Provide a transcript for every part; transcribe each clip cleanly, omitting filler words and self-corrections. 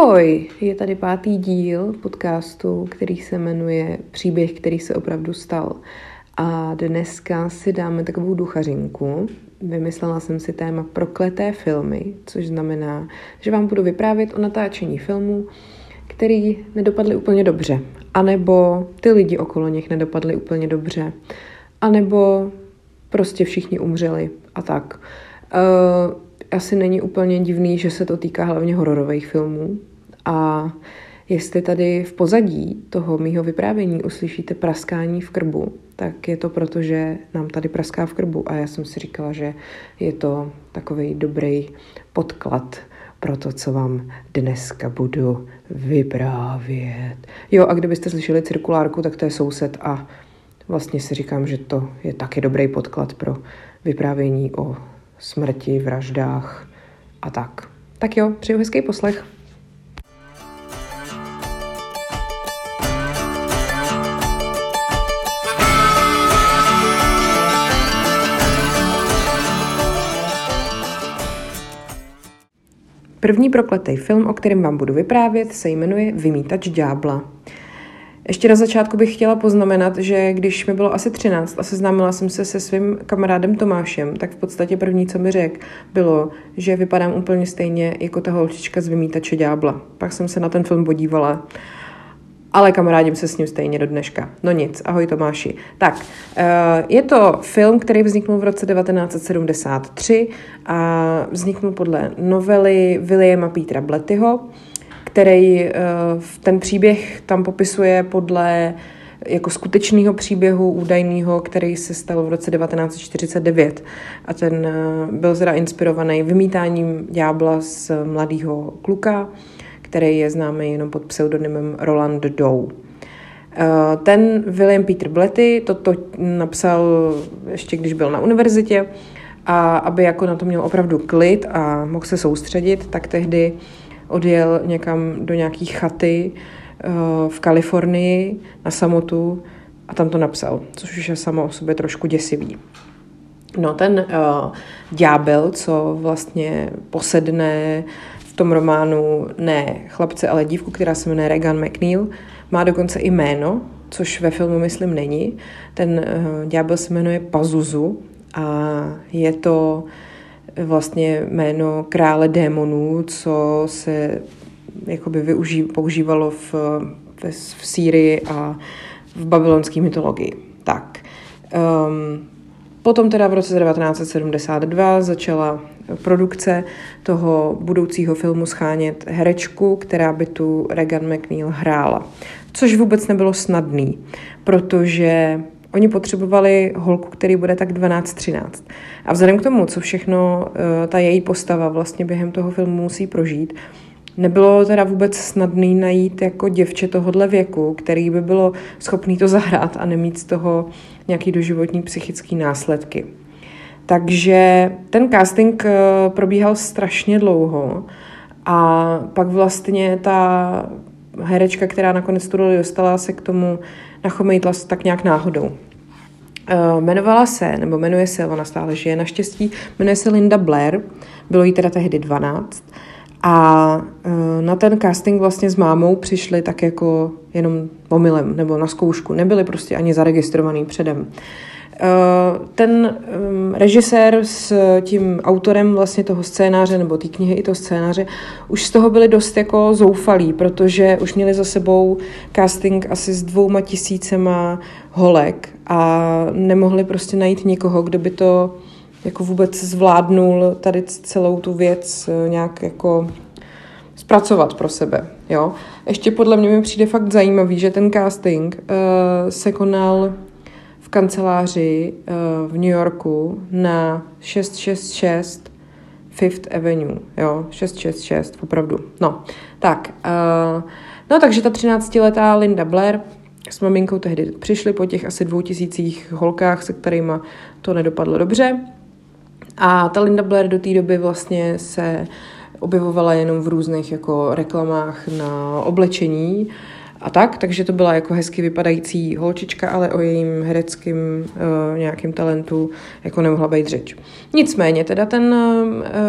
Ahoj, je tady 5. díl podcastu, který se jmenuje Příběh, který se opravdu stal. A dneska si dáme takovou duchařinku. Vymyslela jsem si téma prokleté filmy, což znamená, že vám budu vyprávět o natáčení filmů, který nedopadly úplně dobře. A nebo ty lidi okolo nich nedopadly úplně dobře. A nebo prostě všichni umřeli a tak. Asi není úplně divný, že se to týká hlavně hororových filmů. A jestli tady v pozadí toho mýho vyprávění uslyšíte praskání v krbu, tak je to proto, že nám tady praská v krbu. A já jsem si říkala, že je to takovej dobrý podklad pro to, co vám dneska budu vyprávět. Jo, a kdybyste slyšeli cirkulárku, tak to je soused a vlastně si říkám, že to je taky dobrý podklad pro vyprávění o smrti, vraždách a tak. Tak jo, přeju hezký poslech. První prokletý film, o kterém vám budu vyprávět, se jmenuje Vymítač ďábla. Ještě na začátku bych chtěla poznamenat, že když mi bylo asi 13 a seznámila jsem se se svým kamarádem Tomášem, tak v podstatě první, co mi řekl, bylo, že vypadám úplně stejně jako ta holčička z Vymítače ďábla. Pak jsem se na ten film podívala, ale kamarádím se s ním stejně do dneška. No nic, ahoj Tomáši. Tak, je to film, který vzniknul v roce 1973 a vzniknul podle novely Williama Petera Blattyho, který ten příběh tam popisuje podle jako skutečného příběhu údajného, který se stal v roce 1949. A ten byl zda inspirovaný vymítáním ďábla z mladého kluka, který je známý jenom pod pseudonymem Roland Doe. Ten William Peter Blatty toto napsal ještě, když byl na univerzitě, a aby jako na to měl opravdu klid a mohl se soustředit, tak tehdy odjel někam do nějaký chaty v Kalifornii na samotu a tam to napsal, což už je samo o sobě trošku děsivý. No ten ďábel, co vlastně posedne v tom románu ne chlapce, ale dívku, která se jmenuje Regan McNeil, má dokonce i jméno, což ve filmu myslím není. Ten ďábel se jmenuje Pazuzu a je to vlastně jméno krále démonů, co se jakoby používalo v Sýrii a v babylonské mytologii. Tak. Potom teda v roce 1972 začala produkce toho budoucího filmu schánět herečku, která by tu Regan McNeil hrála. Což vůbec nebylo snadný, protože oni potřebovali holku, který bude tak 12-13. A vzhledem k tomu, co všechno ta její postava vlastně během toho filmu musí prožít, nebylo teda vůbec snadný najít jako děvče tohodle věku, který by bylo schopný to zahrát a nemít z toho nějaký doživotní psychický následky. Takže ten casting probíhal strašně dlouho a pak vlastně ta herečka, která nakonec tu roli dostala, se k tomu nachomejtla tak nějak náhodou. Jmenuje se, ona stále žije naštěstí, jmenuje se Linda Blair, bylo jí teda tehdy 12 a na ten casting vlastně s mámou přišli tak jako jenom omylem nebo na zkoušku, nebyli prostě ani zaregistrovaný předem. Ten režisér s tím autorem vlastně toho scénáře, nebo té knihy i toho scénáře, už z toho byli dost jako zoufalí, protože už měli za sebou casting asi s 2,000 holek a nemohli prostě najít nikoho, kdo by to jako vůbec zvládnul tady celou tu věc nějak jako zpracovat pro sebe. Jo? Ještě podle mě mi přijde fakt zajímavý, že ten casting se konal kanceláři v New Yorku na 666 Fifth Avenue. Jo, 666, opravdu. No, tak. Takže ta 13-letá Linda Blair s maminkou tehdy přišli po těch asi 2000 holkách, se kterými to nedopadlo dobře. A ta Linda Blair do té doby vlastně se objevovala jenom v různých jako reklamách na oblečení a tak, takže to byla jako hezky vypadající holčička, ale o jejím hereckým nějakým talentu jako nemohla být řeč. Nicméně teda ten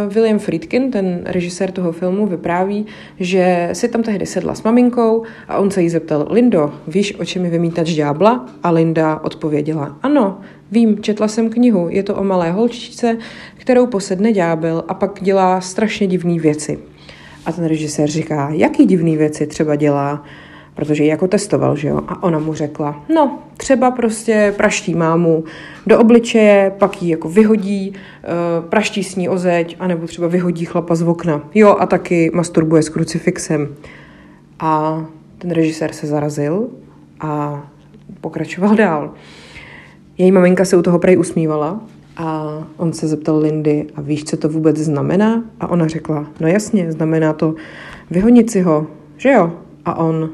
William Friedkin, ten režisér toho filmu, vypráví, že si tam tehdy sedla s maminkou a on se jí zeptal: Lindo, víš, o čem je Vymítač ďábla? A Linda odpověděla: ano, vím, četla jsem knihu, je to o malé holčičce, kterou posedne ďábel a pak dělá strašně divné věci. A ten režisér říká: jaký divný věci třeba dělá? Protože ji jako testoval, že jo? A ona mu řekla: no, třeba prostě praští mámu do obličeje, pak ji jako vyhodí, praští s ní o zeď, anebo třeba vyhodí chlapa z okna. Jo, a taky masturbuje s krucifixem. A ten režisér se zarazil a pokračoval dál. Její maminka se u toho prej usmívala a on se zeptal Lindy: a víš, co to vůbec znamená? A ona řekla: no jasně, znamená to vyhonit si ho, že jo? A on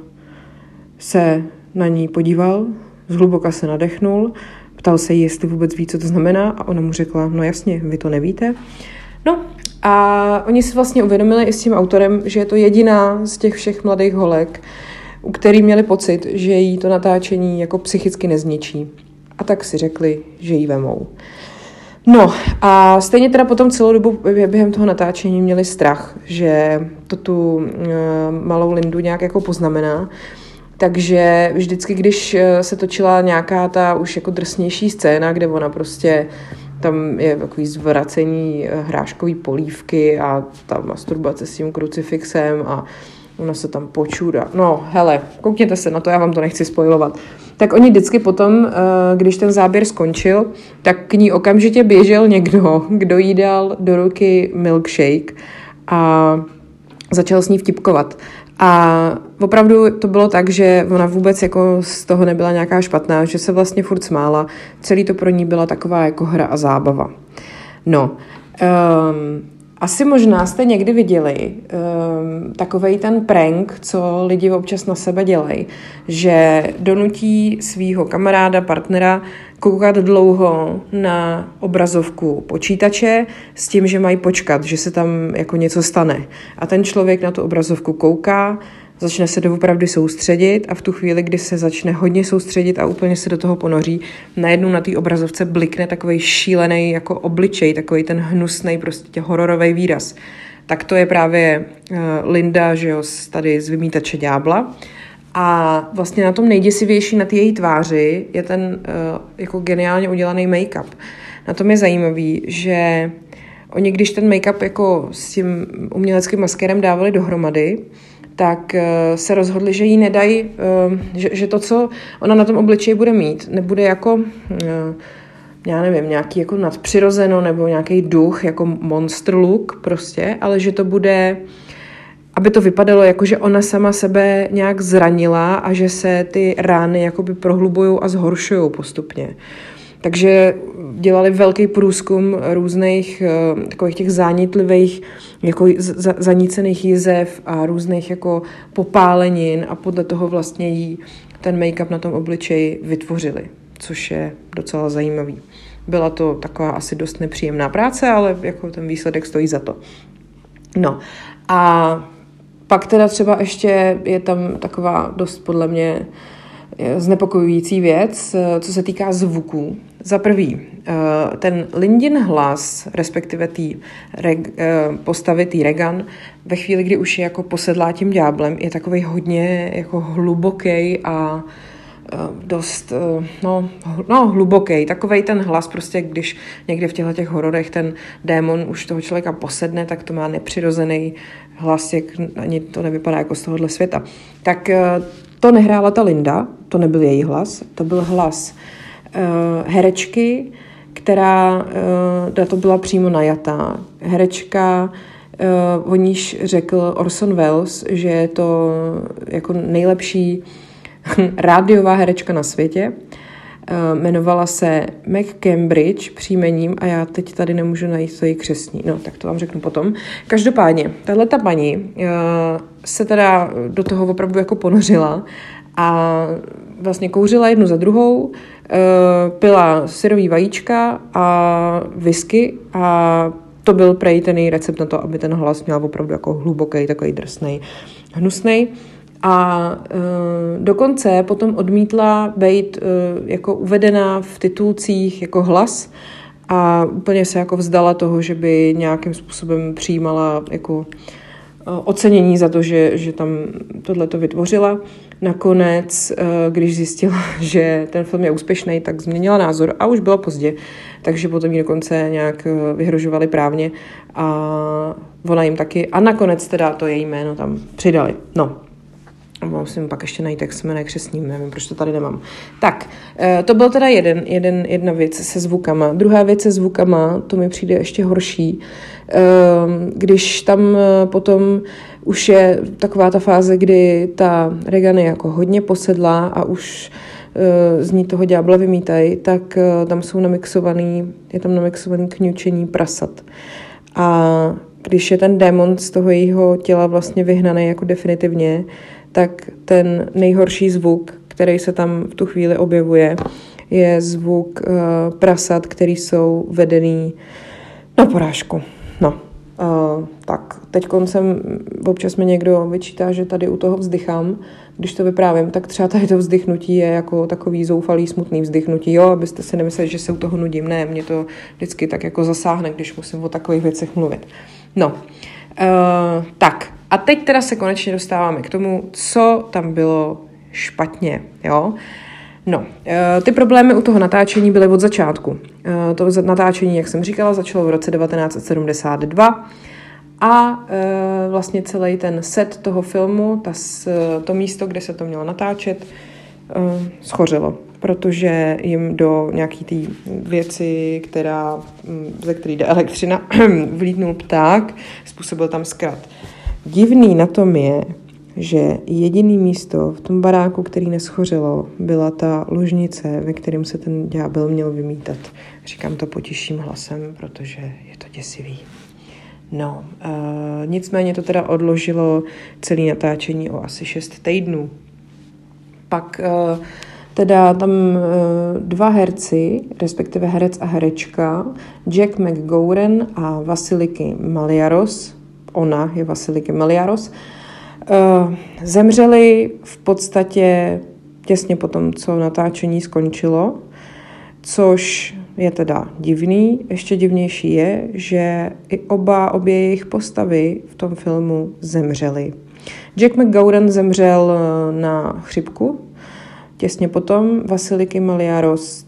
se na ní podíval, zhluboka se nadechnul, ptal se jí, jestli vůbec ví, co to znamená, a ona mu řekla: no jasně, vy to nevíte. No a oni si vlastně uvědomili i s tím autorem, že je to jediná z těch všech mladých holek, u který měli pocit, že jí to natáčení jako psychicky nezničí. A tak si řekli, že jí vemou. No a stejně teda potom celou dobu během toho natáčení měli strach, že to tu malou Lindu nějak jako poznamená. Takže vždycky, když se točila nějaká ta už jako drsnější scéna, kde ona prostě, tam je takový zvracení hráškový polívky a ta masturbace s tím krucifixem a ona se tam počůra. No, hele, koukněte se na to, já vám to nechci spoilovat. Tak oni vždycky potom, když ten záběr skončil, tak k ní okamžitě běžel někdo, kdo jí dal do ruky milkshake a začal s ní vtipkovat. A opravdu to bylo tak, že ona vůbec jako z toho nebyla nějaká špatná, že se vlastně furt smála. Celý to pro ní byla taková jako hra a zábava. No, asi možná jste někdy viděli takovej ten prank, co lidi občas na sebe dělají, že donutí svýho kamaráda, partnera koukat dlouho na obrazovku počítače s tím, že mají počkat, že se tam jako něco stane. A ten člověk na tu obrazovku kouká, začne se doopravdy soustředit a v tu chvíli, kdy se začne hodně soustředit a úplně se do toho ponoří, najednou na té obrazovce blikne takovej šílený jako obličej, takovej ten hnusnej prostě hororovej výraz. Tak to je právě Linda, že jo, tady z Vymítače ďábla. A vlastně na tom nejděsivější, na té její tváři, je ten jako geniálně udělaný make-up. Na tom je zajímavý, že oni, když ten make-up jako s tím uměleckým maskérem dávali dohromady, tak se rozhodli, že jí nedají, že to, co ona na tom obličeji bude mít, nebude jako, já nevím, nějaký jako nadpřirozeno nebo nějaký duch, jako monster look prostě, ale že to bude, aby to vypadalo jako, že ona sama sebe nějak zranila a že se ty rány jakoby prohlubujou a zhoršujou postupně. Takže dělali velký průzkum různých takových těch zánitlivých, jako zanícených jizev a různých jako popálenin a podle toho vlastně jí ten make-up na tom obličeji vytvořili, což je docela zajímavý. Byla to taková asi dost nepříjemná práce, ale jako ten výsledek stojí za to. No a pak teda třeba ještě je tam taková dost podle mě znepokojující věc, co se týká zvuků. Za prvý, ten Lindin hlas, respektive tý postavy, tý Regan, ve chvíli, kdy už je jako posedlá tím ďáblem, je takovej hodně jako hluboký a dost, no hluboký. Takovej ten hlas prostě, když někde v těchto hororech ten démon už toho člověka posedne, tak to má nepřirozený hlas, jak ani to nevypadá jako z tohohle světa. Tak to nehrála ta Linda, to nebyl její hlas, to byl hlas herečky, která to byla přímo najatá. Herečka, o níž řekl Orson Welles, že je to jako nejlepší rádiová herečka na světě. Jmenovala se Mac Cambridge příjmením a já teď tady nemůžu najít to její křestní. No, tak to vám řeknu potom. Každopádně, tahleta paní se teda do toho opravdu jako ponořila a vlastně kouřila jednu za druhou, pila syrový vajíčka a whisky a to byl prej ten její recept na to, aby ten hlas měl opravdu jako hluboký, takový drsnej, hnusnej. A dokonce potom odmítla být jako uvedena v titulcích jako hlas a úplně se jako vzdala toho, že by nějakým způsobem přijímala jako ocenění za to, že tam tohle to vytvořila. Nakonec, když zjistila, že ten film je úspěšný, tak změnila názor a už bylo pozdě, takže potom ji dokonce nějak vyhrožovali právně a ona jim taky a nakonec teda to její jméno tam přidali. No. Musím pak ještě najít, jak se jmenuje křestním, nevím, proč to tady nemám. Tak, to byl teda jedna věc se zvukama. Druhá věc se zvukama, to mi přijde ještě horší, když tam potom už je taková ta fáze, kdy ta Regan je jako hodně posedlá a už z ní toho ďábla vymítají, tak tam jsou namixovaný, je tam namixovaný kňučení prasat. A když je ten démon z toho jejího těla vlastně vyhnaný jako definitivně, tak ten nejhorší zvuk, který se tam v tu chvíli objevuje, je zvuk prasat, který jsou vedený na porážku. No, tak teď koncem občas mi někdo vyčítá, že tady u toho vzdychám, když to vyprávím, tak třeba tady to vzdychnutí je jako takový zoufalý, smutný vzdychnutí, jo, abyste si nemysleli, že se u toho nudím, ne, mě to vždycky tak jako zasáhne, když musím o takových věcech mluvit. No, tak. A teď teda se konečně dostáváme k tomu, co tam bylo špatně, jo. No, ty problémy u toho natáčení byly od začátku. To natáčení, jak jsem říkala, začalo v roce 1972 a vlastně celý ten set toho filmu, to místo, kde se to mělo natáčet, schořelo, protože jim do nějaký té věci, ze které jde elektřina, vlítnul pták, způsobil tam zkrat. Divný na tom je, že jediný místo v tom baráku, který neschořelo, byla ta ložnice, ve kterém se ten ďábel měl vymítat. Říkám to potišším hlasem, protože je to děsivý. No, nicméně to teda odložilo celé natáčení o asi 6 týdnů. Pak teda tam dva herci, respektive herec a herečka, Jack McGowan a Vasiliky Maliaros, ona je Vasiliky Maliaros, zemřeli v podstatě těsně po tom, co natáčení skončilo, což je teda divný. Ještě divnější je, že i obě jejich postavy v tom filmu zemřely. Jack McGowan zemřel na chřipku těsně potom, Vasiliky Maliaros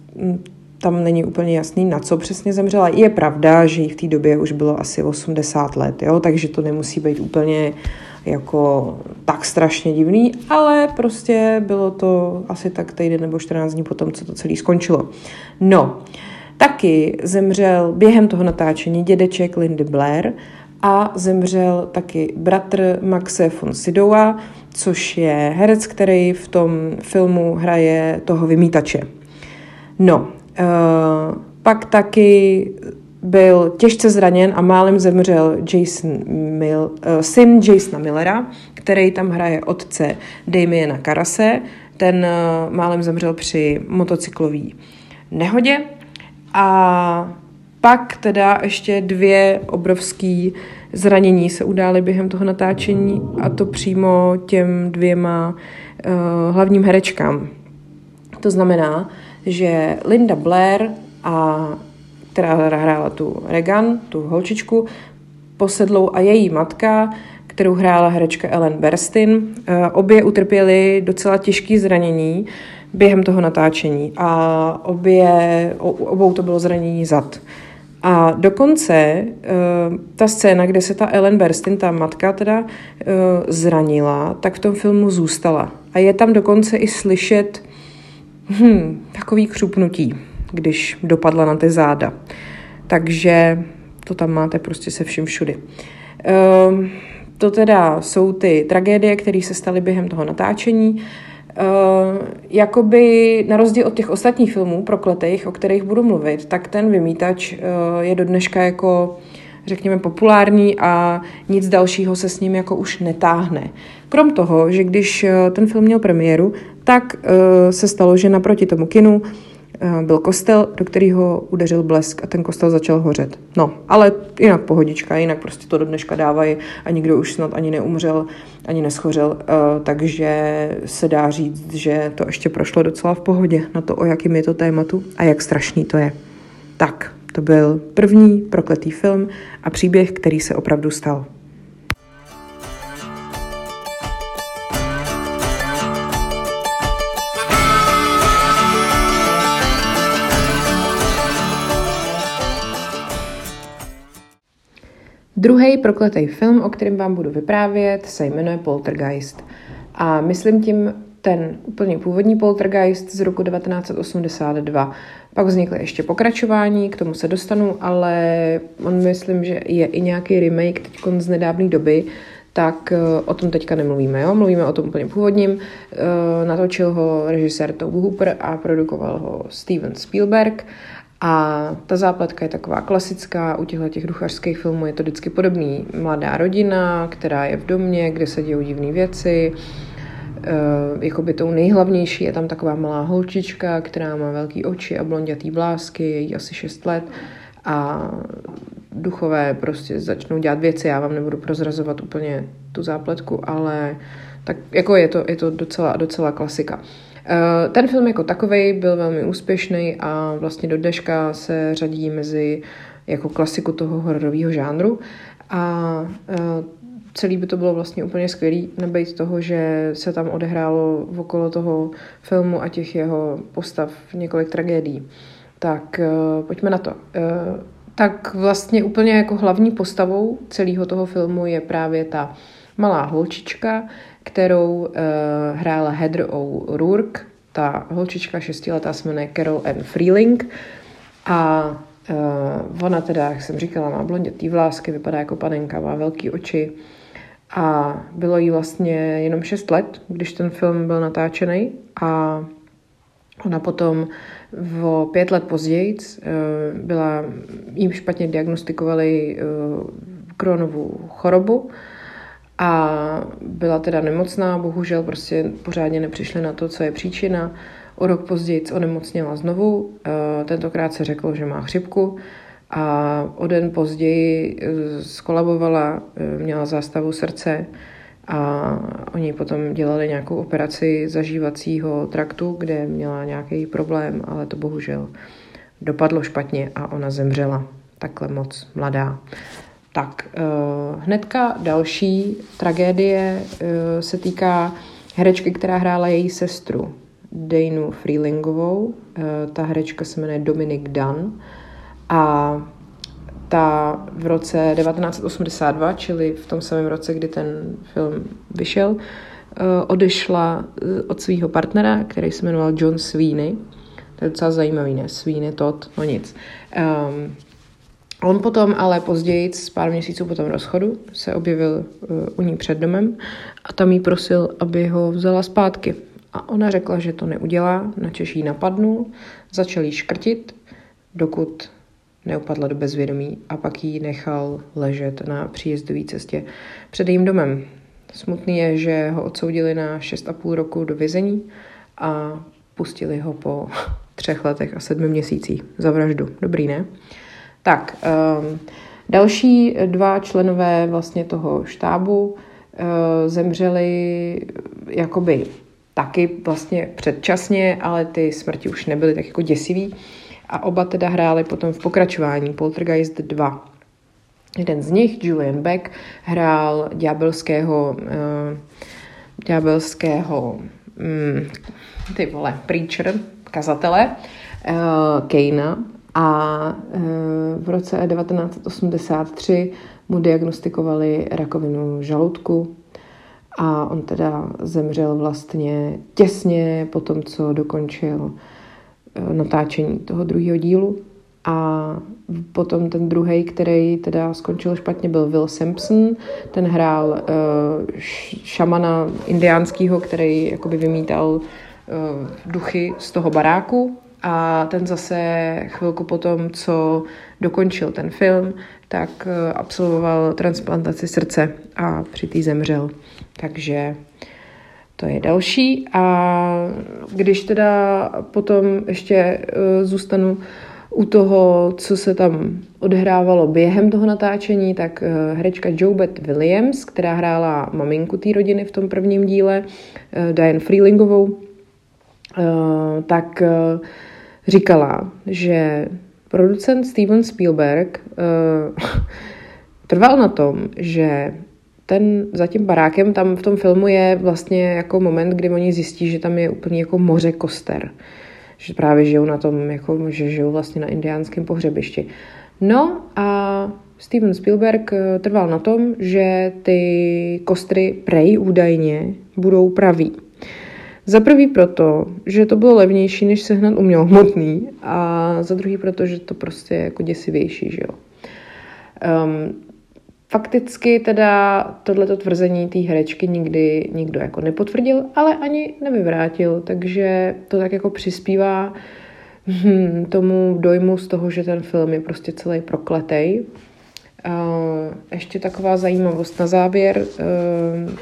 tam není úplně jasný, na co přesně zemřela. Je pravda, že jí v té době už bylo asi 80 let, jo? Takže to nemusí být úplně jako tak strašně divný, ale prostě bylo to asi tak týden nebo 14 dní potom, co to celé skončilo. No, taky zemřel během toho natáčení dědeček Lindy Blair a zemřel taky bratr Maxe von Sydowa, což je herec, který v tom filmu hraje toho vymítače. No, pak taky byl těžce zraněn a málem zemřel syn Jasona Millera, který tam hraje otce Damiana Karase. Ten málem zemřel při motocyklové nehodě. A pak teda ještě 2 obrovský zranění se udály během toho natáčení a to přímo těm 2 hlavním herečkám. To znamená, že Linda Blair, která hrála tu Regan, tu holčičku, posedlou a její matka, kterou hrála herečka Ellen Burstyn, obě utrpěly docela těžké zranění během toho natáčení a obou to bylo zranění zad. A dokonce ta scéna, kde se ta Ellen Burstyn, ta matka teda, zranila, tak v tom filmu zůstala. A je tam dokonce i slyšet takový křupnutí, když dopadla na ty záda. Takže to tam máte prostě se vším všudy. To teda jsou ty tragédie, které se staly během toho natáčení. Jakoby na rozdíl od těch ostatních filmů prokletých, o kterých budu mluvit, tak ten vymítač je do dneška jako, řekněme, populární a nic dalšího se s ním jako už netáhne. Krom toho, že když ten film měl premiéru, tak se stalo, že naproti tomu kinu byl kostel, do kterého udeřil blesk a ten kostel začal hořet. No, ale jinak pohodička, jinak prostě to do dneška dávají a nikdo už snad ani neumřel, ani neschořel, takže se dá říct, že to ještě prošlo docela v pohodě na to, o jakým je to tématu a jak strašný to je. Tak, to byl první prokletý film a příběh, který se opravdu stal. Druhý prokletý film, o kterém vám budu vyprávět, se jmenuje Poltergeist. A myslím tím ten úplně původní Poltergeist z roku 1982. Pak vznikly ještě pokračování, k tomu se dostanu, ale myslím, že je i nějaký remake teď z nedávné doby, tak o tom teďka nemluvíme. Jo? Mluvíme o tom úplně původním. Natočil ho režisér Tobe Hooper a produkoval ho Steven Spielberg. A ta zápletka je taková klasická, u těch duchařských filmů je to vždycky podobný. Mladá rodina, která je v domě, kde se dějou divné věci. Jakoby tou nejhlavnější je tam taková malá holčička, která má velký oči a blondětý blásky, je jí asi 6 let a duchové prostě začnou dělat věci. Já vám nebudu prozrazovat úplně tu zápletku, ale tak jako je to docela klasika. Ten film jako takovej byl velmi úspěšný a vlastně do dneška se řadí mezi jako klasiku toho hororového žánru a celý by to bylo vlastně úplně skvělý, nebejt toho, že se tam odehrálo okolo toho filmu a těch jeho postav několik tragédií. Tak pojďme na to. Tak vlastně úplně jako hlavní postavou celého toho filmu je právě ta malá holčička, kterou hrála Heather O. Rourke, ta holčička 6letá se jmenuje Carol M. Freeling a ona teda, jak jsem říkala, má blondětý vlásky, vypadá jako panenka, má velký oči a bylo jí vlastně jenom 6 let, když ten film byl natáčený a ona potom o 5 let později byla, jim špatně diagnostikovali Crohnovu chorobu a byla teda nemocná, bohužel prostě pořádně nepřišli na to, co je příčina. O rok později onemocněla znovu, tentokrát se řeklo, že má chřipku a o den později skolabovala, měla zástavu srdce a oni potom dělali nějakou operaci zažívacího traktu, kde měla nějaký problém, ale to bohužel dopadlo špatně a ona zemřela takhle moc mladá. Tak, hnedka další tragédie se týká herečky, která hrála její sestru, Dianu Freelingovou. Ta herečka se jmenuje Dominique Dunne a ta v roce 1982, čili v tom samém roce, kdy ten film vyšel, odešla od svého partnera, který se jmenoval John Sweeney. To je docela zajímavý, ne? Sweeney, Todd, no nic. On potom, ale později, pár měsíců po tom rozchodu, se objevil u ní před domem a tam jí prosil, aby ho vzala zpátky. A ona řekla, že to neudělá, načež jí napadnul, začal jí škrtit, dokud neupadla do bezvědomí a pak jí nechal ležet na příjezdové cestě před jejím domem. Smutný je, že ho odsoudili na 6,5 roku do vězení a pustili ho po 3 letech a 7 měsících za vraždu. Dobrý, ne? Tak, další 2 členové vlastně toho štábu zemřeli jakoby taky vlastně předčasně, ale ty smrti už nebyly tak jako děsivý a oba teda hráli potom v pokračování Poltergeist 2. Jeden z nich, Julian Beck, hrál ďábelského preacher, kazatele, Kejna. A v roce 1983 mu diagnostikovali rakovinu žaludku a on teda zemřel vlastně těsně po tom, co dokončil natáčení toho druhého dílu. A potom ten druhý, který teda skončil špatně, byl Will Simpson. Ten hrál šamana indiánského, který jakoby vymítal duchy z toho baráku. A ten zase chvilku potom, co dokončil ten film, tak absolvoval transplantaci srdce a při té zemřel. Takže To je další. A když teda potom ještě zůstanu u toho, co se tam odhrávalo během toho natáčení, tak herečka Jo Beth Williams, která hrála maminku té rodiny v tom prvním díle, Diane Freelingovou, tak říkala, že producent Steven Spielberg trval na tom, že ten za tím barákem tam v tom filmu je vlastně jako moment, kdy oni zjistí, že tam je úplně jako moře koster. Že právě žijou na tom, jako, že žijou vlastně na indiánském pohřebišti. No a Steven Spielberg trval na tom, že ty kostry prej údajně budou pravý. Za prvý proto, že to bylo levnější, než sehnat umělohmotný, a za druhý proto, že to prostě je jako děsivější, že jo. Fakticky teda tohleto tvrzení té herečky nikdy nikdo jako nepotvrdil, ale ani nevyvrátil, takže to tak jako přispívá tomu dojmu z toho, že ten film je prostě celý prokletej. Ještě taková zajímavost na závěr.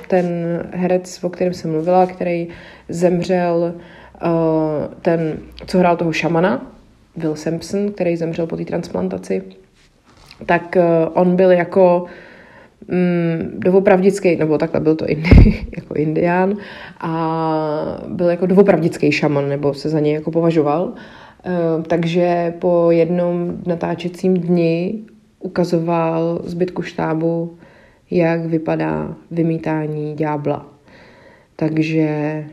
Ten herec, o kterém jsem mluvila, který zemřel, ten, co hrál toho šamana, Will Simpson, který zemřel po té transplantaci, tak on byl jako doopravdický, nebo takhle byl to jako indián, a byl jako doopravdický šaman, nebo se za něj jako považoval. Takže po jednom natáčecím dni ukazoval zbytku štábu, jak vypadá vymítání ďábla. Takže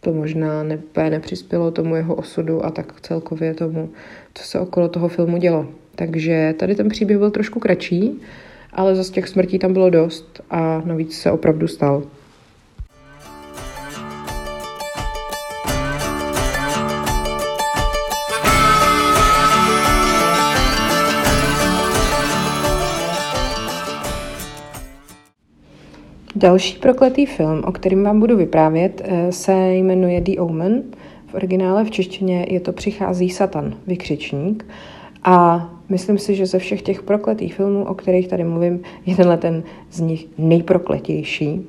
to možná nepřispělo tomu jeho osudu a tak celkově tomu, co se okolo toho filmu dělo. Takže tady ten příběh byl trošku kratší, ale zase těch smrtí tam bylo dost a navíc se opravdu stal. Další prokletý film, o kterém vám budu vyprávět, se jmenuje The Omen. V originále v češtině je to Přichází Satan, vykřičník. A myslím si, že ze všech těch prokletých filmů, o kterých tady mluvím, je tenhle ten z nich nejprokletější.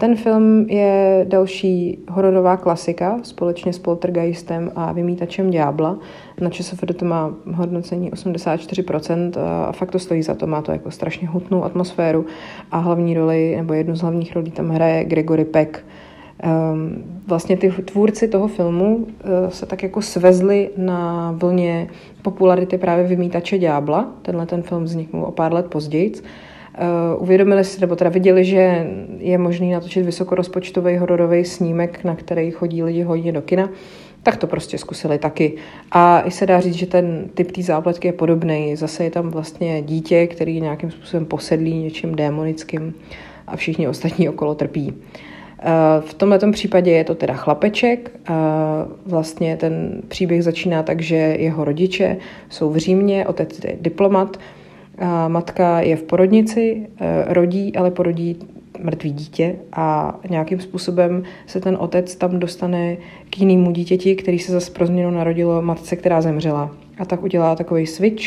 Ten film je další hororová klasika společně s Poltergeistem a Vymítačem ďábla. Na ČSFD to má hodnocení 84% a fakt to stojí za to. Má to jako strašně hutnou atmosféru a hlavní roli, nebo jednu z hlavních rolí tam hraje Gregory Peck. Vlastně ty tvůrci toho filmu se tak jako svezli na vlně popularity právě Vymítače ďábla. Tenhle ten film vzniknul o pár let později. Uvědomili si, nebo teda viděli, že je možný natočit vysokorozpočtový hororový snímek, na který chodí lidi hodně do kina, tak to prostě zkusili taky. A i se dá říct, že ten typ té zápletky je podobný. Zase je tam vlastně dítě, který nějakým způsobem posedlí něčím démonickým a všichni ostatní okolo trpí. V tomhletom případě je to teda chlapeček. Vlastně ten příběh začíná tak, že jeho rodiče jsou v Římě, otec je diplomat, matka je v porodnici, rodí, ale porodí mrtvý dítě a nějakým způsobem se ten otec tam dostane k jinému dítěti, který se zase pro změnu narodilo matce, která zemřela. A tak udělá takový switch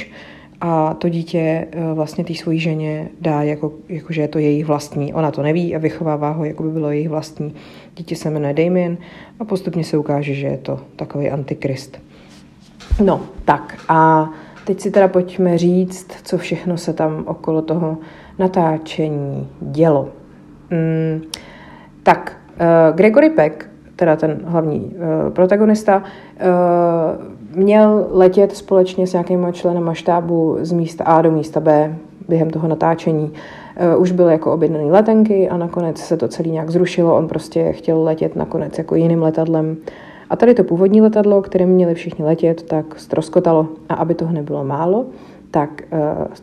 a to dítě vlastně té svojí ženě dá, jakože je to její vlastní. Ona to neví a vychovává ho, jako by bylo její vlastní. Dítě se jmenuje Damien a postupně se ukáže, že je to takový antikrist. No, tak a teď si teda pojďme říct, co všechno se tam okolo toho natáčení dělo. Tak, Gregory Peck, teda ten hlavní protagonista, měl letět společně s nějakýma členama štábu z místa A do místa B během toho natáčení. Už byly jako objednaný letenky a nakonec se to celý nějak zrušilo. On prostě chtěl letět nakonec jako jiným letadlem. A tady to původní letadlo, kterým měli všichni letět, tak ztroskotalo. A aby toho nebylo málo, tak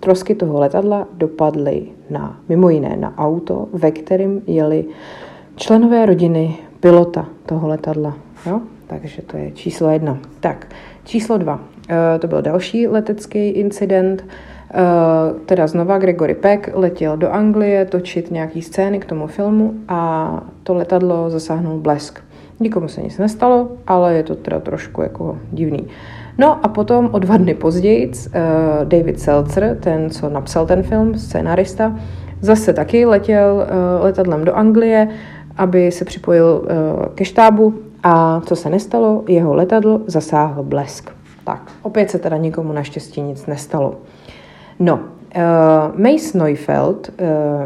trosky toho letadla dopadly mimo jiné na auto, ve kterém jeli členové rodiny pilota toho letadla. Jo? Takže to je číslo 1. Tak, číslo 2. To byl další letecký incident. Teda znova Gregory Peck letěl do Anglie točit nějaký scény k tomu filmu a to letadlo zasáhnul blesk. Nikomu se nic nestalo, ale je to teda trošku jako divný. No a potom o 2 dny později David Seltzer, ten, co napsal ten film, scénarista, zase taky letěl letadlem do Anglie aby se připojil ke štábu, a co se nestalo, jeho letadlo zasáhl blesk. Tak, opět se teda nikomu naštěstí nic nestalo. No, Mace Neufeld,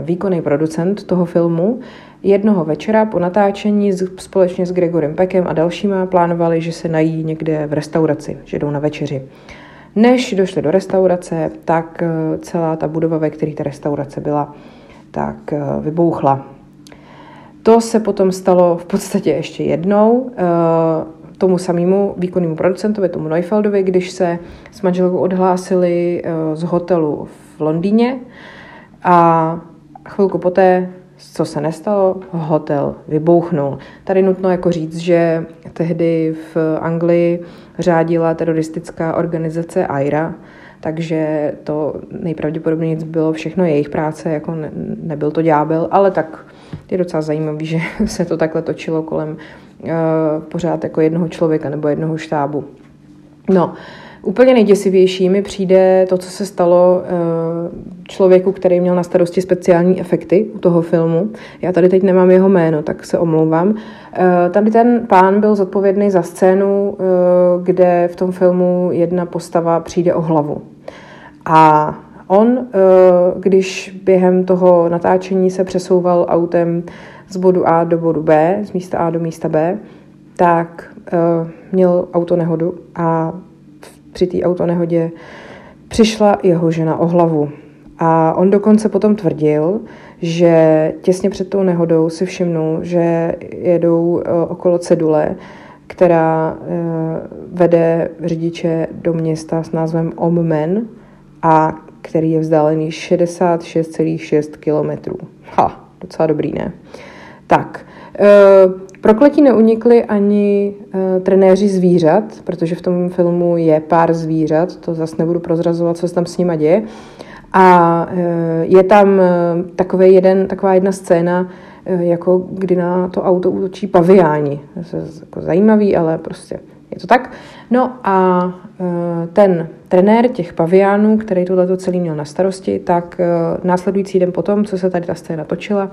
výkonný producent toho filmu, jednoho večera po natáčení společně s Gregorem Peckem a dalšíma plánovali, že se nají někde v restauraci, že jdou na večeři. Než došli do restaurace, tak celá ta budova, ve které ta restaurace byla, tak vybouchla. To se potom stalo v podstatě ještě jednou tomu samému výkonnému producentovi, tomu Neufeldovi, když se s manželkou odhlásili z hotelu v Londýně, a chvilku poté, co se nestalo, hotel vybouchnul. Tady nutno jako říct, že tehdy v Anglii řádila teroristická organizace IRA, takže to nejpravděpodobněji bylo všechno jejich práce, jako nebyl to ďábel, ale tak je docela zajímavý, že se to takhle točilo kolem pořád jako jednoho člověka nebo jednoho štábu. No, úplně nejděsivější mi přijde to, co se stalo člověku, který měl na starosti speciální efekty u toho filmu. Já tady teď nemám jeho jméno, tak se omlouvám. Tady ten pán byl zodpovědný za scénu, kde v tom filmu jedna postava přijde o hlavu. A on, když během toho natáčení se přesouval autem z bodu A do bodu B, z místa A do místa B, tak měl autonehodu a při té autonehodě přišla jeho žena o hlavu. A on dokonce potom tvrdil, že těsně před tou nehodou si všimnul, že jedou okolo cedule, která vede řidiče do města s názvem Omen, a který je vzdálený 66,6 kilometrů. Ha, docela dobrý, ne? Tak, prokletí neunikli ani trenéři zvířat, protože v tom filmu je pár zvířat, to zase nebudu prozrazovat, co se tam s nima děje. A je tam taková jedna scéna, jako kdy na to auto útočí paviáni. To je jako zajímavý, ale prostě je to tak. No a ten trenér těch paviánů, který tohleto celý měl na starosti, tak následující den potom, co se tady ta scéna točila,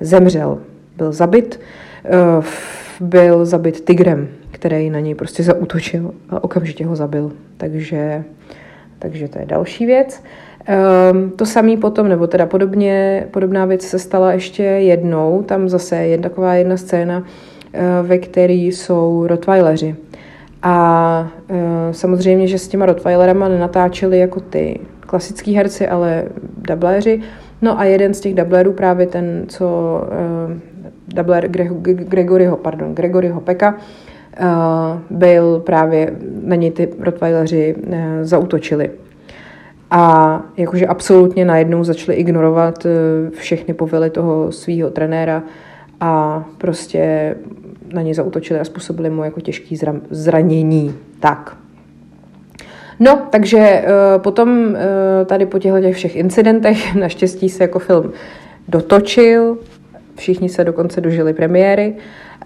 zemřel. Byl zabit tigrem, který na něj prostě zaútočil a okamžitě ho zabil. Takže to je další věc. To samé potom, nebo teda podobná věc se stala ještě jednou. Tam zase je taková jedna scéna, ve které jsou rottweileri. A samozřejmě, že s těma rottweilerama nenatáčeli jako ty klasický herci, ale dubléři. No a jeden z těch dublerů, právě ten, co dubler Gregoryho Pecka, byl právě, na něj ty rottweileri zaútočili. A jakože absolutně najednou začali ignorovat všechny povely toho svého trenéra a prostě na něj zaútočili a způsobili mu jako těžké zranění. Tak. No, takže potom tady po těchto všech incidentech naštěstí se jako film dotočil, všichni se dokonce dožili premiéry,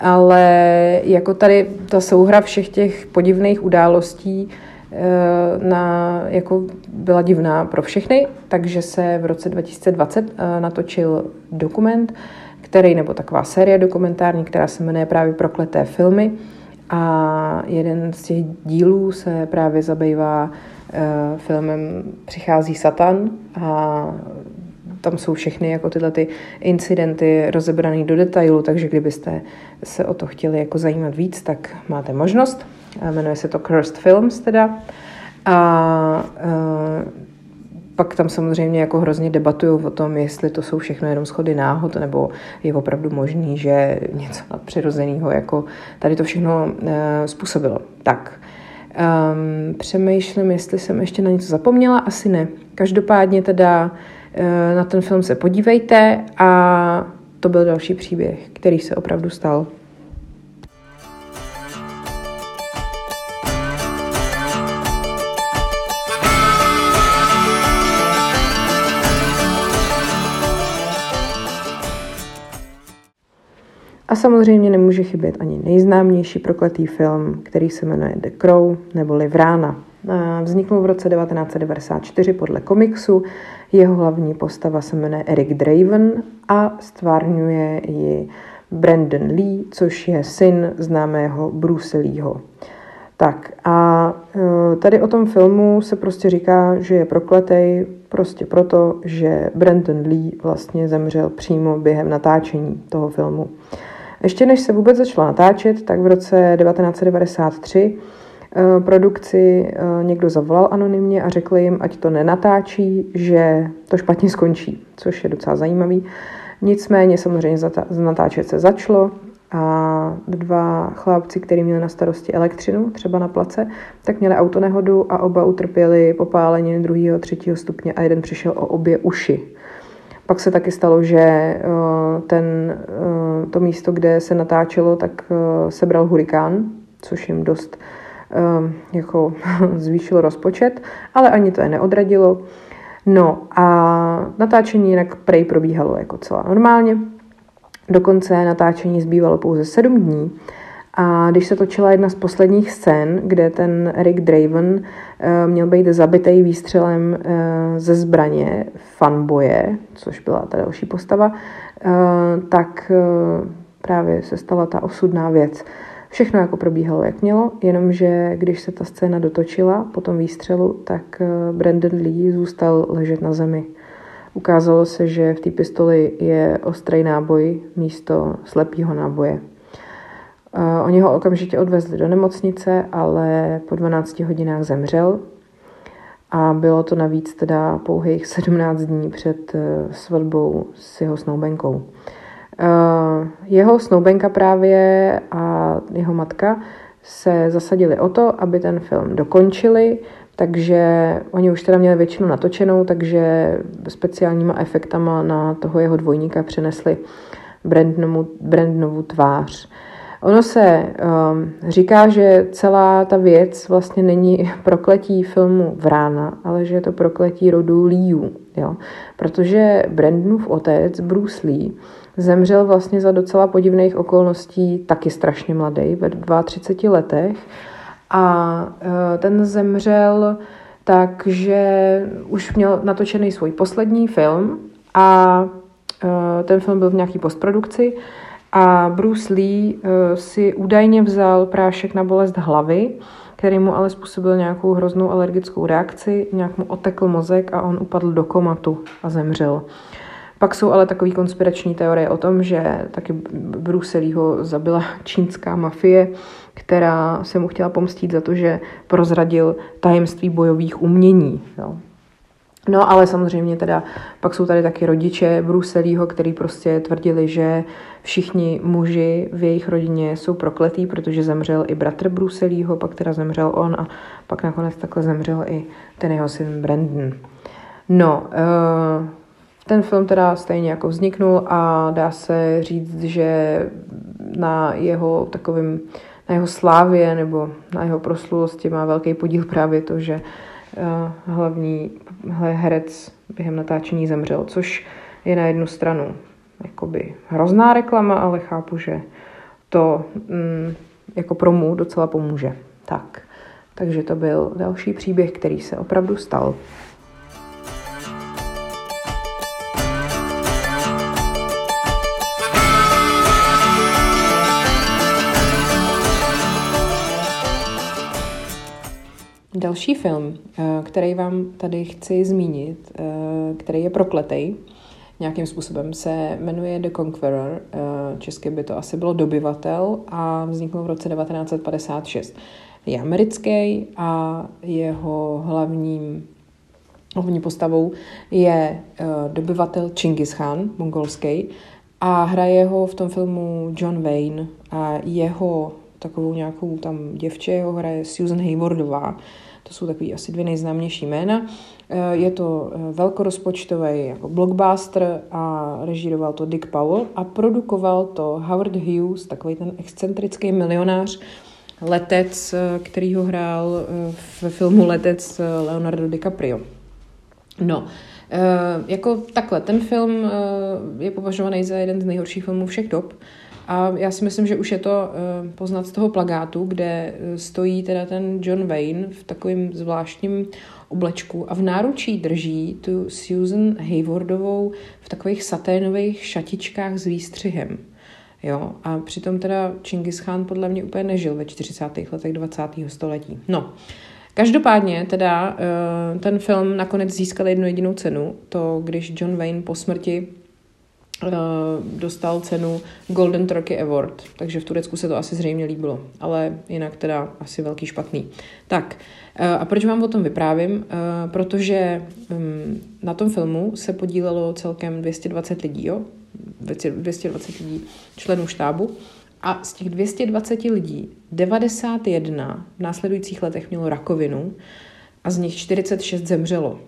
ale jako tady ta souhra všech těch podivných událostí jako byla divná pro všechny, takže se v roce 2020 natočil dokument, nebo taková série dokumentární, která se jmenuje právě Prokleté filmy, a jeden z těch dílů se právě zabývá filmem Přichází Satan, a tam jsou všechny jako tyhle ty incidenty rozebrané do detailu, takže kdybyste se o to chtěli jako zajímat víc, tak máte možnost. Jmenuje se to Cursed Films teda. A pak tam samozřejmě jako hrozně debatují o tom, jestli to jsou všechno jenom schody náhod, nebo je opravdu možný, že něco nadpřirozeného jako tady to všechno způsobilo. Tak, přemýšlím, jestli jsem ještě na něco zapomněla, asi ne. Každopádně teda na ten film se podívejte, a to byl další příběh, který se opravdu stal. A samozřejmě nemůže chybět ani nejznámější prokletý film, který se jmenuje The Crow, neboli Vrána. Vznikl v roce 1994 podle komiksu, jeho hlavní postava se jmenuje Eric Draven a stvárňuje ji Brandon Lee, což je syn známého Bruce Leeho. Tak a tady o tom filmu se prostě říká, že je prokletej prostě proto, že Brandon Lee vlastně zemřel přímo během natáčení toho filmu. Ještě než se vůbec začala natáčet, tak v roce 1993 produkci někdo zavolal anonymně a řekl jim, ať to nenatáčí, že to špatně skončí, což je docela zajímavý. Nicméně samozřejmě natáčet se začalo a dva chlapci, kteří měli na starosti elektřinu, třeba na place, tak měli autonehodu a oba utrpěli popáleniny 2. a 3. stupně a jeden přišel o obě uši. Pak se taky stalo, že to místo, kde se natáčelo, tak sebral hurikán, což jim dost jako zvýšilo rozpočet, ale ani to je neodradilo. No a natáčení jinak prej probíhalo jako celá normálně. Dokonce natáčení zbývalo pouze 7 dní a když se točila jedna z posledních scén, kde ten Eric Draven měl být zabitej výstřelem ze zbraně fanboje, což byla ta další postava, tak právě se stala ta osudná věc. Všechno jako probíhalo, jak mělo, jenomže když se ta scéna dotočila po tom výstřelu, tak Brandon Lee zůstal ležet na zemi. Ukázalo se, že v té pistoli je ostrý náboj místo slepýho náboje. Oni ho okamžitě odvezli do nemocnice, ale po 12 hodinách zemřel a bylo to navíc teda pouhých 17 dní před svatbou s jeho snoubenkou. Jeho snoubenka právě a jeho matka se zasadili o to, aby ten film dokončili, takže oni už teda měli většinu natočenou, takže speciálníma efektama na toho jeho dvojníka přenesli Brandonovu tvář. Ono se říká, že celá ta věc vlastně není prokletí filmu Vrána, ale že je to prokletí rodu Leeů, jo? Protože Brandonův otec Bruce Lee zemřel vlastně za docela podivných okolností, taky strašně mladý, ve 32 letech. A ten zemřel tak, že už měl natočený svůj poslední film a ten film byl v nějaký postprodukci a Bruce Lee si údajně vzal prášek na bolest hlavy, který mu ale způsobil nějakou hroznou alergickou reakci, nějak mu otekl mozek a on upadl do komatu a zemřel. Pak jsou ale takové konspirační teorie o tom, že taky Bruce Leeho zabila čínská mafie, která se mu chtěla pomstít za to, že prozradil tajemství bojových umění. Jo. No ale samozřejmě teda pak jsou tady taky rodiče Bruce Leeho, který prostě tvrdili, že všichni muži v jejich rodině jsou prokletí, protože zemřel i bratr Bruce Leeho, pak teda zemřel on a pak nakonec takhle zemřel i ten jeho syn Brandon. No, ten film teda stejně jako vzniknul a dá se říct, že na jeho slávě nebo na jeho proslulosti má velký podíl právě to, že hlavní herec během natáčení zemřel, což je na jednu stranu jakoby hrozná reklama, ale chápu, že to jako promu docela pomůže. Tak, takže to byl další příběh, který se opravdu stal. Další film, který vám tady chci zmínit, který je prokletej, nějakým způsobem se jmenuje The Conqueror, česky by to asi bylo Dobyvatel a vznikl v roce 1956. Je americký a jeho hlavní postavou je dobyvatel Čingis Chán, mongolský, a hraje ho v tom filmu John Wayne a jeho takovou nějakou tam děvče, ho hraje Susan Haywardová. To jsou takový asi 2 nejznámější jména. Je to velkorozpočtový jako blockbuster a režíroval to Dick Powell a produkoval to Howard Hughes, takový ten excentrický milionář, letec, který ho hrál ve filmu Letec Leonardo DiCaprio. No, jako takhle, ten film je považovaný za jeden z nejhorších filmů všech dob. A já si myslím, že už je to poznat z toho plakátu, kde stojí teda ten John Wayne v takovém zvláštním oblečku a v náručí drží tu Susan Haywardovou v takových saténových šatičkách s výstřihem. Jo? A přitom teda Čingis Chán podle mě úplně nežil ve 40. letech 20. století. No, každopádně teda ten film nakonec získal jednu jedinou cenu, to když John Wayne po smrti dostal cenu Golden Turkey Award, takže v Turecku se to asi zřejmě líbilo, ale jinak teda asi velký špatný. Tak, a proč vám o tom vyprávím? Protože na tom filmu se podílelo celkem 220 lidí, jo? 220 lidí členů štábu a z těch 220 lidí 91 v následujících letech mělo rakovinu a z nich 46 zemřelo.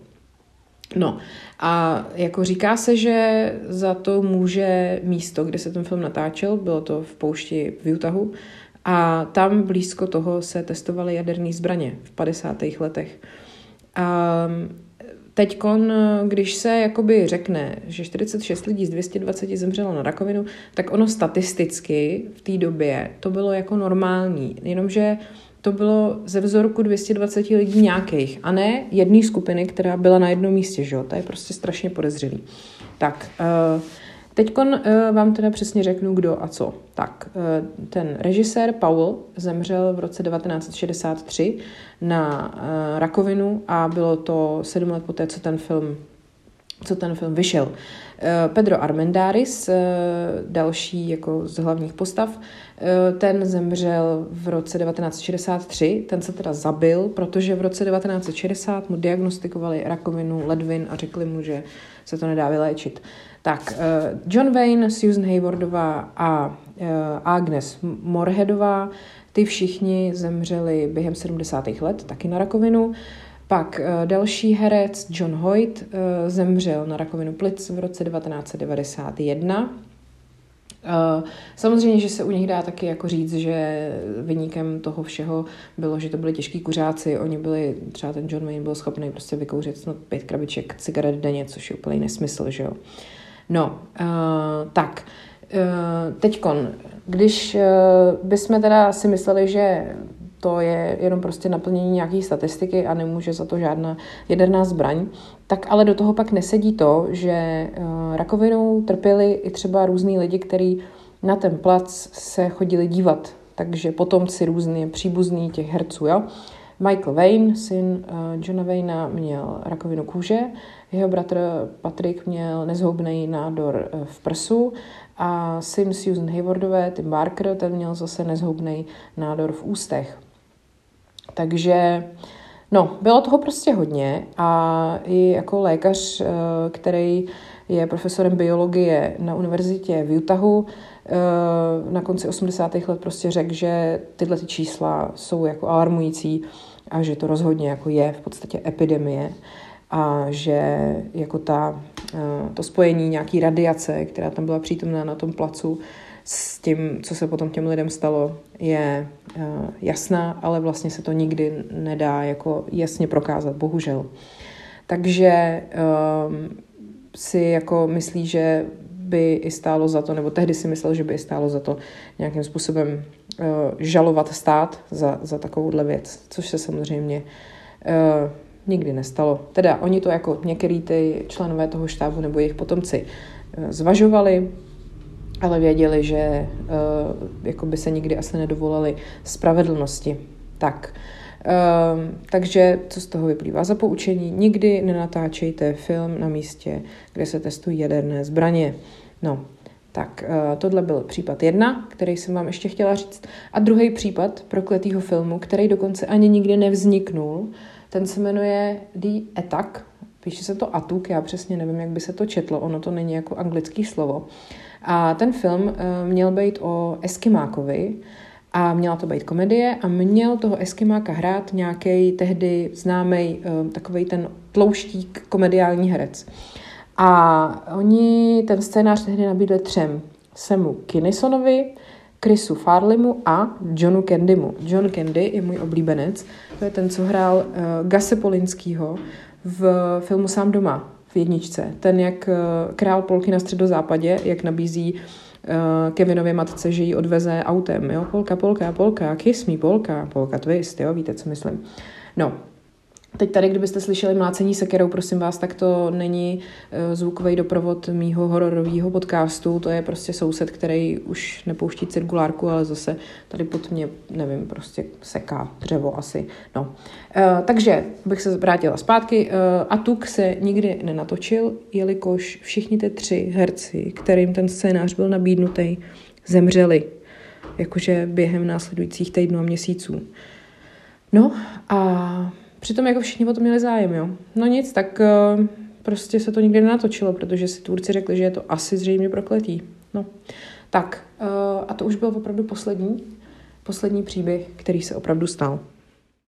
No a jako říká se, že za to může místo, kde se ten film natáčel, bylo to v poušti v Utahu a tam blízko toho se testovaly jaderné zbraně v 50. letech. A teďkon, když se jakoby řekne, že 46 lidí z 220 zemřelo na rakovinu, tak ono statisticky v té době to bylo jako normální, jenomže to bylo ze vzorku 220 lidí nějakých, a ne jedné skupiny, která byla na jednom místě, že jo? To je prostě strašně podezřelý. Tak, teďkon vám teda přesně řeknu, kdo a co. Tak, ten režisér Powell zemřel v roce 1963 na rakovinu a bylo to 7 let poté, co ten film vyšel. Pedro Armendáriz, další jako z hlavních postav, ten zemřel v roce 1963, ten se teda zabil, protože v roce 1960 mu diagnostikovali rakovinu ledvin a řekli mu, že se to nedá vyléčit. Tak, John Wayne, Susan Haywardová a Agnes Mooreheadová, ty všichni zemřeli během 70. let, taky na rakovinu. Pak další herec John Hoyt zemřel na rakovinu plic v roce 1991. Samozřejmě, že se u nich dá taky jako říct, že vyníkem toho všeho bylo, že to byli těžký kuřáci. Oni byli, třeba ten John Wayne byl schopný prostě vykouřit snad 5 krabiček cigaret denně, což je úplně nesmysl, že jo. No, tak, teďkon, když bychom teda si mysleli, že to je jenom prostě naplnění nějaký statistiky a nemůže za to žádná jaderná zbraň, tak ale do toho pak nesedí to, že rakovinou trpěli i třeba různý lidi, kteří na ten plac se chodili dívat, takže potomci různě příbuzní těch herců, jo. Michael Wayne, syn Johna Wayna, měl rakovinu kůže, jeho bratr Patrick měl nezhoubný nádor v prsu a syn Susan Haywardové, Tim Barker, ten měl zase nezhoubný nádor v ústech. Takže no, bylo toho prostě hodně a i jako lékař, který je profesorem biologie na univerzitě v Utahu, na konci 80. let prostě řekl, že tyhle čísla jsou jako alarmující a že to rozhodně jako je v podstatě epidemie a že jako to spojení nějaký radiace, která tam byla přítomná na tom placu, s tím, co se potom těm lidem stalo, je jasná, ale vlastně se to nikdy nedá jako jasně prokázat, bohužel. Takže si jako myslí, že by i stálo za to, nebo tehdy si myslel, že by i stálo za to nějakým způsobem žalovat stát za takovouhle věc, což se samozřejmě nikdy nestalo. Teda oni to jako některý ty členové toho štábu nebo jejich potomci zvažovali, ale věděli, že jako by se nikdy asi nedovolali spravedlnosti. Tak, takže co z toho vyplývá za poučení? Nikdy nenatáčejte film na místě, kde se testují jaderné zbraně. No, tak tohle byl případ 1, který jsem vám ještě chtěla říct. A druhý případ prokletýho filmu, který dokonce ani nikdy nevzniknul, ten se jmenuje The Atuk. Píše se to Atuk, já přesně nevím, jak by se to četlo, ono to není jako anglický slovo. A ten film měl být o Eskimákovi a měla to být komedie a měl toho Eskimáka hrát nějaký tehdy známý takovej ten tlouštík komediální herec. A oni ten scénář tehdy nabídli 3. Samu Kinnisonovi, Chrisu Farleymu a Johnu Candymu. John Candy je můj oblíbenec, to je ten, co hrál Gase Polinskýho v filmu Sám doma. Jedničce. Ten, jak král Polky na Středozápadě, jak nabízí Kevinově matce, že ji odveze autem. Jo? Polka, Polka, Polka, kiss me, Polka, Polka twist, jo? Víte, co myslím. No, Teď tady, kdybyste slyšeli mlácení sekerou, prosím vás, tak to není zvukový doprovod mýho hororového podcastu, to je prostě soused, který už nepouští cirkulárku, ale zase tady pod mě, nevím, prostě seká dřevo asi, no. Takže bych se vrátila zpátky. Atuk se nikdy nenatočil, jelikož všichni ty tři herci, kterým ten scénář byl nabídnutý, zemřeli, jakože během následujících týdnů a měsíců. No a přitom jako všichni o to měli zájem, jo. No nic, tak prostě se to nikdy nenatočilo, protože si tvůrci řekli, že je to asi zřejmě prokletí. No, tak a to už byl opravdu poslední příběh, který se opravdu stal.